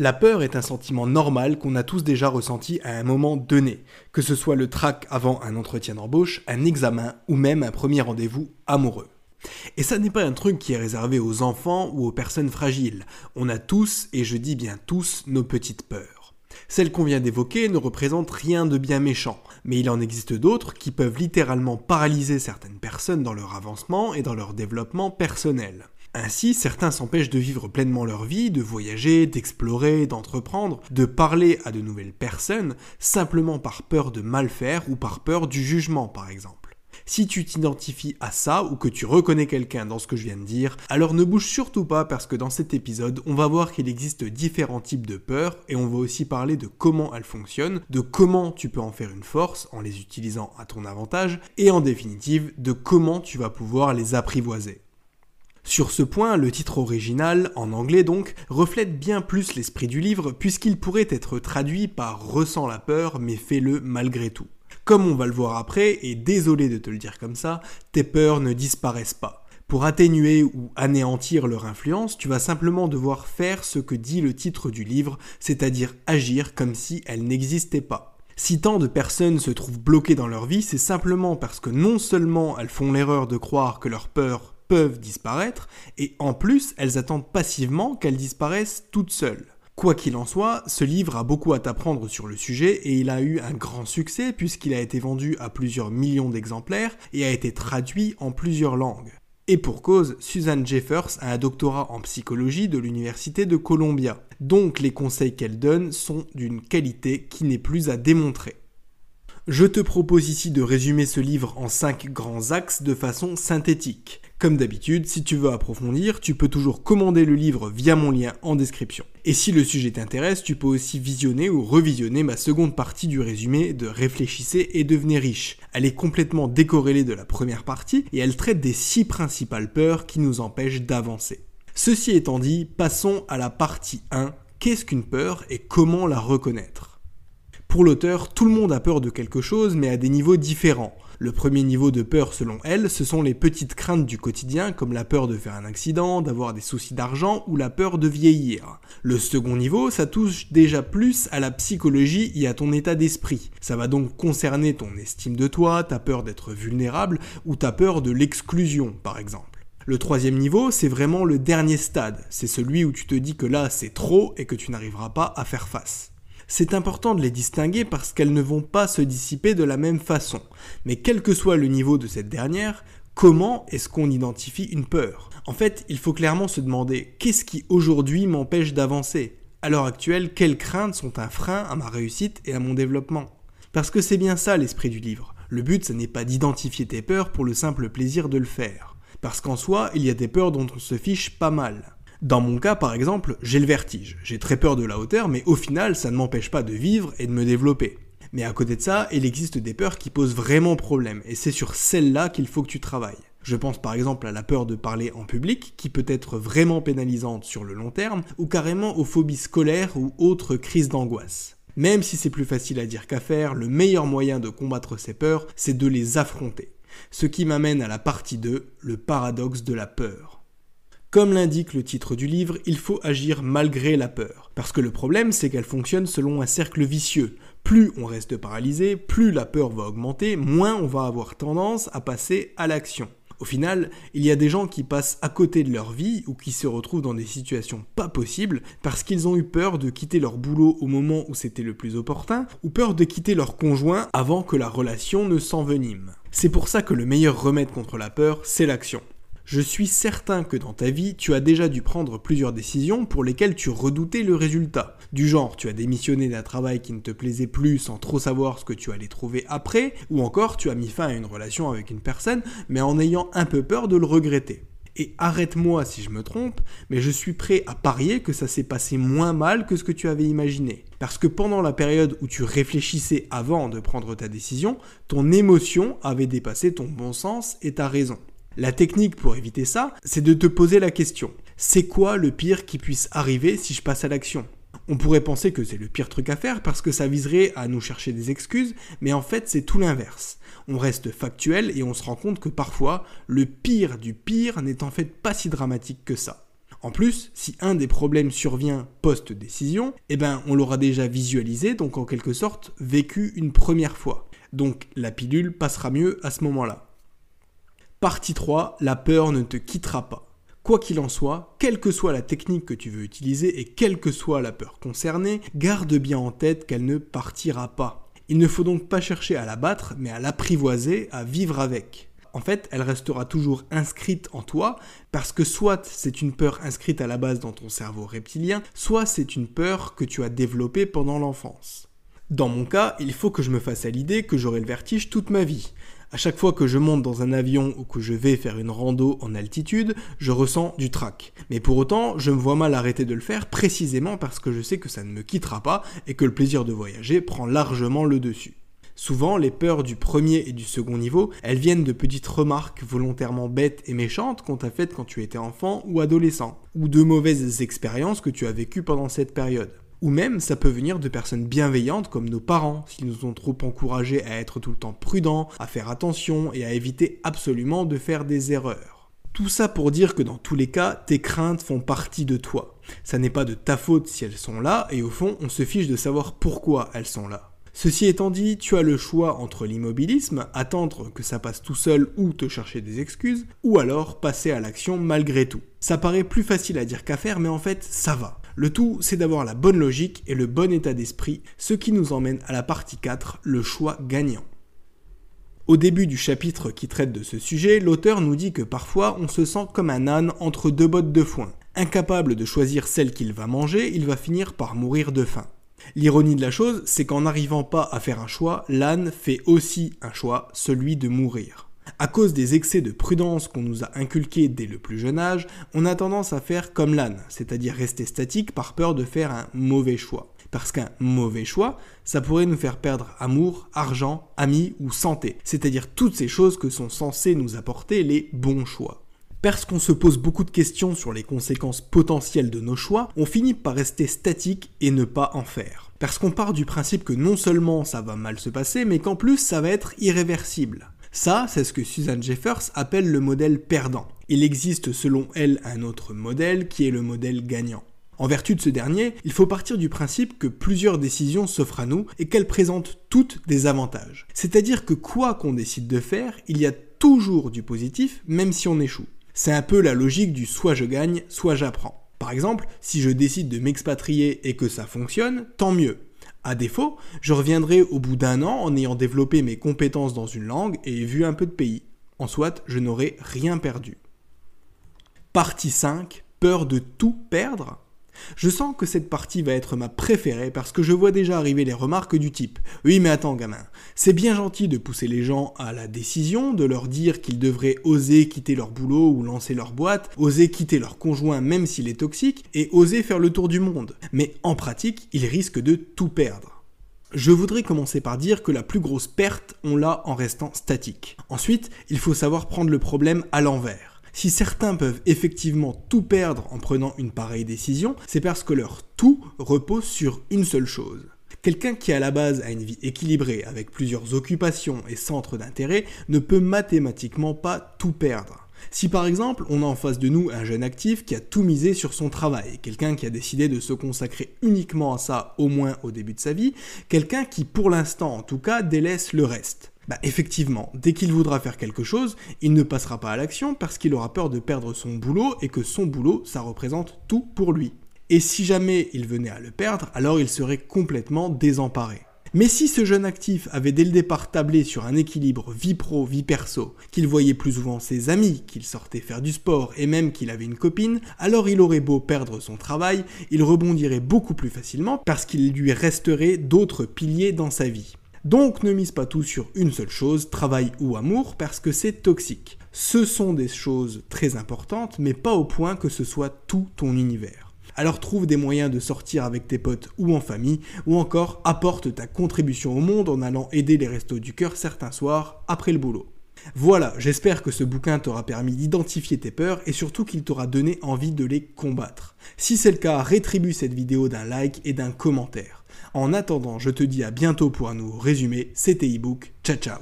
La peur est un sentiment normal qu'on a tous déjà ressenti à un moment donné, que ce soit le trac avant un entretien d'embauche, un examen ou même un premier rendez-vous amoureux. Et ça n'est pas un truc qui est réservé aux enfants ou aux personnes fragiles. On a tous, et je dis bien tous, nos petites peurs. Celles qu'on vient d'évoquer ne représentent rien de bien méchant, mais il en existe d'autres qui peuvent littéralement paralyser certaines personnes dans leur avancement et dans leur développement personnel. Ainsi, certains s'empêchent de vivre pleinement leur vie, de voyager, d'explorer, d'entreprendre, de parler à de nouvelles personnes, simplement par peur de mal faire ou par peur du jugement, par exemple. Si tu t'identifies à ça ou que tu reconnais quelqu'un dans ce que je viens de dire, alors ne bouge surtout pas parce que dans cet épisode, on va voir qu'il existe différents types de peurs et on va aussi parler de comment elles fonctionnent, de comment tu peux en faire une force en les utilisant à ton avantage et en définitive, de comment tu vas pouvoir les apprivoiser. Sur ce point, le titre original, en anglais donc, reflète bien plus l'esprit du livre puisqu'il pourrait être traduit par « Ressens la peur, mais fais-le malgré tout ». Comme on va le voir après, et désolé de te le dire comme ça, tes peurs ne disparaissent pas. Pour atténuer ou anéantir leur influence, tu vas simplement devoir faire ce que dit le titre du livre, c'est-à-dire agir comme si elles n'existaient pas. Si tant de personnes se trouvent bloquées dans leur vie, c'est simplement parce que non seulement elles font l'erreur de croire que leurs peurs peuvent disparaître, et en plus, elles attendent passivement qu'elles disparaissent toutes seules. Quoi qu'il en soit, ce livre a beaucoup à t'apprendre sur le sujet et il a eu un grand succès puisqu'il a été vendu à plusieurs millions d'exemplaires et a été traduit en plusieurs langues. Et pour cause, Susan Jeffers a un doctorat en psychologie de l'université de Columbia, donc les conseils qu'elle donne sont d'une qualité qui n'est plus à démontrer. Je te propose ici de résumer ce livre en 5 grands axes de façon synthétique. Comme d'habitude, si tu veux approfondir, tu peux toujours commander le livre via mon lien en description. Et si le sujet t'intéresse, tu peux aussi visionner ou revisionner ma seconde partie du résumé de Réfléchissez et devenez riche. Elle est complètement décorrélée de la première partie et elle traite des 6 principales peurs qui nous empêchent d'avancer. Ceci étant dit, passons à la partie 1, qu'est-ce qu'une peur et comment la reconnaître ? Pour l'auteur, tout le monde a peur de quelque chose, mais à des niveaux différents. Le premier niveau de peur, selon elle, ce sont les petites craintes du quotidien, comme la peur de faire un accident, d'avoir des soucis d'argent ou la peur de vieillir. Le second niveau, ça touche déjà plus à la psychologie et à ton état d'esprit. Ça va donc concerner ton estime de toi, ta peur d'être vulnérable ou ta peur de l'exclusion, par exemple. Le troisième niveau, c'est vraiment le dernier stade. C'est celui où tu te dis que là, c'est trop et que tu n'arriveras pas à faire face. C'est important de les distinguer parce qu'elles ne vont pas se dissiper de la même façon. Mais quel que soit le niveau de cette dernière, comment est-ce qu'on identifie une peur ? En fait, il faut clairement se demander « qu'est-ce qui aujourd'hui m'empêche d'avancer ? À l'heure actuelle, quelles craintes sont un frein à ma réussite et à mon développement ?» Parce que c'est bien ça l'esprit du livre. Le but, ce n'est pas d'identifier tes peurs pour le simple plaisir de le faire. Parce qu'en soi, il y a des peurs dont on se fiche pas mal. Dans mon cas, par exemple, j'ai le vertige. J'ai très peur de la hauteur, mais au final, ça ne m'empêche pas de vivre et de me développer. Mais à côté de ça, il existe des peurs qui posent vraiment problème, et c'est sur celles-là qu'il faut que tu travailles. Je pense par exemple à la peur de parler en public, qui peut être vraiment pénalisante sur le long terme, ou carrément aux phobies scolaires ou autres crises d'angoisse. Même si c'est plus facile à dire qu'à faire, le meilleur moyen de combattre ces peurs, c'est de les affronter. Ce qui m'amène à la partie 2, le paradoxe de la peur. Comme l'indique le titre du livre, il faut agir malgré la peur. Parce que le problème, c'est qu'elle fonctionne selon un cercle vicieux. Plus on reste paralysé, plus la peur va augmenter, moins on va avoir tendance à passer à l'action. Au final, il y a des gens qui passent à côté de leur vie ou qui se retrouvent dans des situations pas possibles parce qu'ils ont eu peur de quitter leur boulot au moment où c'était le plus opportun ou peur de quitter leur conjoint avant que la relation ne s'envenime. C'est pour ça que le meilleur remède contre la peur, c'est l'action. Je suis certain que dans ta vie, tu as déjà dû prendre plusieurs décisions pour lesquelles tu redoutais le résultat. Du genre, tu as démissionné d'un travail qui ne te plaisait plus sans trop savoir ce que tu allais trouver après, ou encore tu as mis fin à une relation avec une personne, mais en ayant un peu peur de le regretter. Et arrête-moi si je me trompe, mais je suis prêt à parier que ça s'est passé moins mal que ce que tu avais imaginé. Parce que pendant la période où tu réfléchissais avant de prendre ta décision, ton émotion avait dépassé ton bon sens et ta raison. La technique pour éviter ça, c'est de te poser la question « C'est quoi le pire qui puisse arriver si je passe à l'action ?» On pourrait penser que c'est le pire truc à faire parce que ça viserait à nous chercher des excuses, mais en fait c'est tout l'inverse. On reste factuel et on se rend compte que parfois, le pire du pire n'est en fait pas si dramatique que ça. En plus, si un des problèmes survient post-décision, eh ben, on l'aura déjà visualisé, donc en quelque sorte vécu une première fois. Donc la pilule passera mieux à ce moment-là. Partie 3, la peur ne te quittera pas. Quoi qu'il en soit, quelle que soit la technique que tu veux utiliser et quelle que soit la peur concernée, garde bien en tête qu'elle ne partira pas. Il ne faut donc pas chercher à la battre, mais à l'apprivoiser, à vivre avec. En fait, elle restera toujours inscrite en toi, parce que soit c'est une peur inscrite à la base dans ton cerveau reptilien, soit c'est une peur que tu as développée pendant l'enfance. Dans mon cas, il faut que je me fasse à l'idée que j'aurai le vertige toute ma vie. À chaque fois que je monte dans un avion ou que je vais faire une rando en altitude, je ressens du trac. Mais pour autant, je me vois mal arrêter de le faire précisément parce que je sais que ça ne me quittera pas et que le plaisir de voyager prend largement le dessus. Souvent, les peurs du premier et du second niveau, elles viennent de petites remarques volontairement bêtes et méchantes qu'on t'a faites quand tu étais enfant ou adolescent, ou de mauvaises expériences que tu as vécues pendant cette période. Ou même, ça peut venir de personnes bienveillantes comme nos parents, s'ils nous ont trop encouragés à être tout le temps prudents, à faire attention et à éviter absolument de faire des erreurs. Tout ça pour dire que dans tous les cas, tes craintes font partie de toi. Ça n'est pas de ta faute si elles sont là, et au fond, on se fiche de savoir pourquoi elles sont là. Ceci étant dit, tu as le choix entre l'immobilisme, attendre que ça passe tout seul ou te chercher des excuses, ou alors passer à l'action malgré tout. Ça paraît plus facile à dire qu'à faire, mais en fait, ça va. Le tout, c'est d'avoir la bonne logique et le bon état d'esprit, ce qui nous emmène à la partie 4, le choix gagnant. Au début du chapitre qui traite de ce sujet, l'auteur nous dit que parfois, on se sent comme un âne entre deux bottes de foin. Incapable de choisir celle qu'il va manger, il va finir par mourir de faim. L'ironie de la chose, c'est qu'en n'arrivant pas à faire un choix, l'âne fait aussi un choix, celui de mourir. À cause des excès de prudence qu'on nous a inculqués dès le plus jeune âge, on a tendance à faire comme l'âne, c'est-à-dire rester statique par peur de faire un mauvais choix. Parce qu'un mauvais choix, ça pourrait nous faire perdre amour, argent, amis ou santé, c'est-à-dire toutes ces choses que sont censées nous apporter les bons choix. Parce qu'on se pose beaucoup de questions sur les conséquences potentielles de nos choix, on finit par rester statique et ne pas en faire. Parce qu'on part du principe que non seulement ça va mal se passer, mais qu'en plus ça va être irréversible. Ça, c'est ce que Susan Jeffers appelle le modèle perdant. Il existe selon elle un autre modèle qui est le modèle gagnant. En vertu de ce dernier, il faut partir du principe que plusieurs décisions s'offrent à nous et qu'elles présentent toutes des avantages. C'est-à-dire que quoi qu'on décide de faire, il y a toujours du positif, même si on échoue. C'est un peu la logique du soit je gagne, soit j'apprends. Par exemple, si je décide de m'expatrier et que ça fonctionne, tant mieux. À défaut, je reviendrai au bout d'un an en ayant développé mes compétences dans une langue et vu un peu de pays. En soit, je n'aurai rien perdu. Partie 5, peur de tout perdre. Je sens que cette partie va être ma préférée parce que je vois déjà arriver les remarques du type « Oui mais attends gamin, c'est bien gentil de pousser les gens à la décision, de leur dire qu'ils devraient oser quitter leur boulot ou lancer leur boîte, oser quitter leur conjoint même s'il est toxique et oser faire le tour du monde. Mais en pratique, ils risquent de tout perdre. » Je voudrais commencer par dire que la plus grosse perte, on l'a en restant statique. Ensuite, il faut savoir prendre le problème à l'envers. Si certains peuvent effectivement tout perdre en prenant une pareille décision, c'est parce que leur tout repose sur une seule chose. Quelqu'un qui à la base a une vie équilibrée avec plusieurs occupations et centres d'intérêt ne peut mathématiquement pas tout perdre. Si par exemple on a en face de nous un jeune actif qui a tout misé sur son travail, quelqu'un qui a décidé de se consacrer uniquement à ça au moins au début de sa vie, quelqu'un qui pour l'instant en tout cas délaisse le reste. Bah effectivement, dès qu'il voudra faire quelque chose, il ne passera pas à l'action parce qu'il aura peur de perdre son boulot et que son boulot, ça représente tout pour lui. Et si jamais il venait à le perdre, alors il serait complètement désemparé. Mais si ce jeune actif avait dès le départ tablé sur un équilibre vie pro, vie perso, qu'il voyait plus souvent ses amis, qu'il sortait faire du sport et même qu'il avait une copine, alors il aurait beau perdre son travail, il rebondirait beaucoup plus facilement parce qu'il lui resterait d'autres piliers dans sa vie. Donc ne mise pas tout sur une seule chose, travail ou amour, parce que c'est toxique. Ce sont des choses très importantes, mais pas au point que ce soit tout ton univers. Alors trouve des moyens de sortir avec tes potes ou en famille, ou encore apporte ta contribution au monde en allant aider les restos du cœur certains soirs après le boulot. Voilà, j'espère que ce bouquin t'aura permis d'identifier tes peurs et surtout qu'il t'aura donné envie de les combattre. Si c'est le cas, rétribue cette vidéo d'un like et d'un commentaire. En attendant, je te dis à bientôt pour un nouveau résumé, c'était ebook, ciao ciao.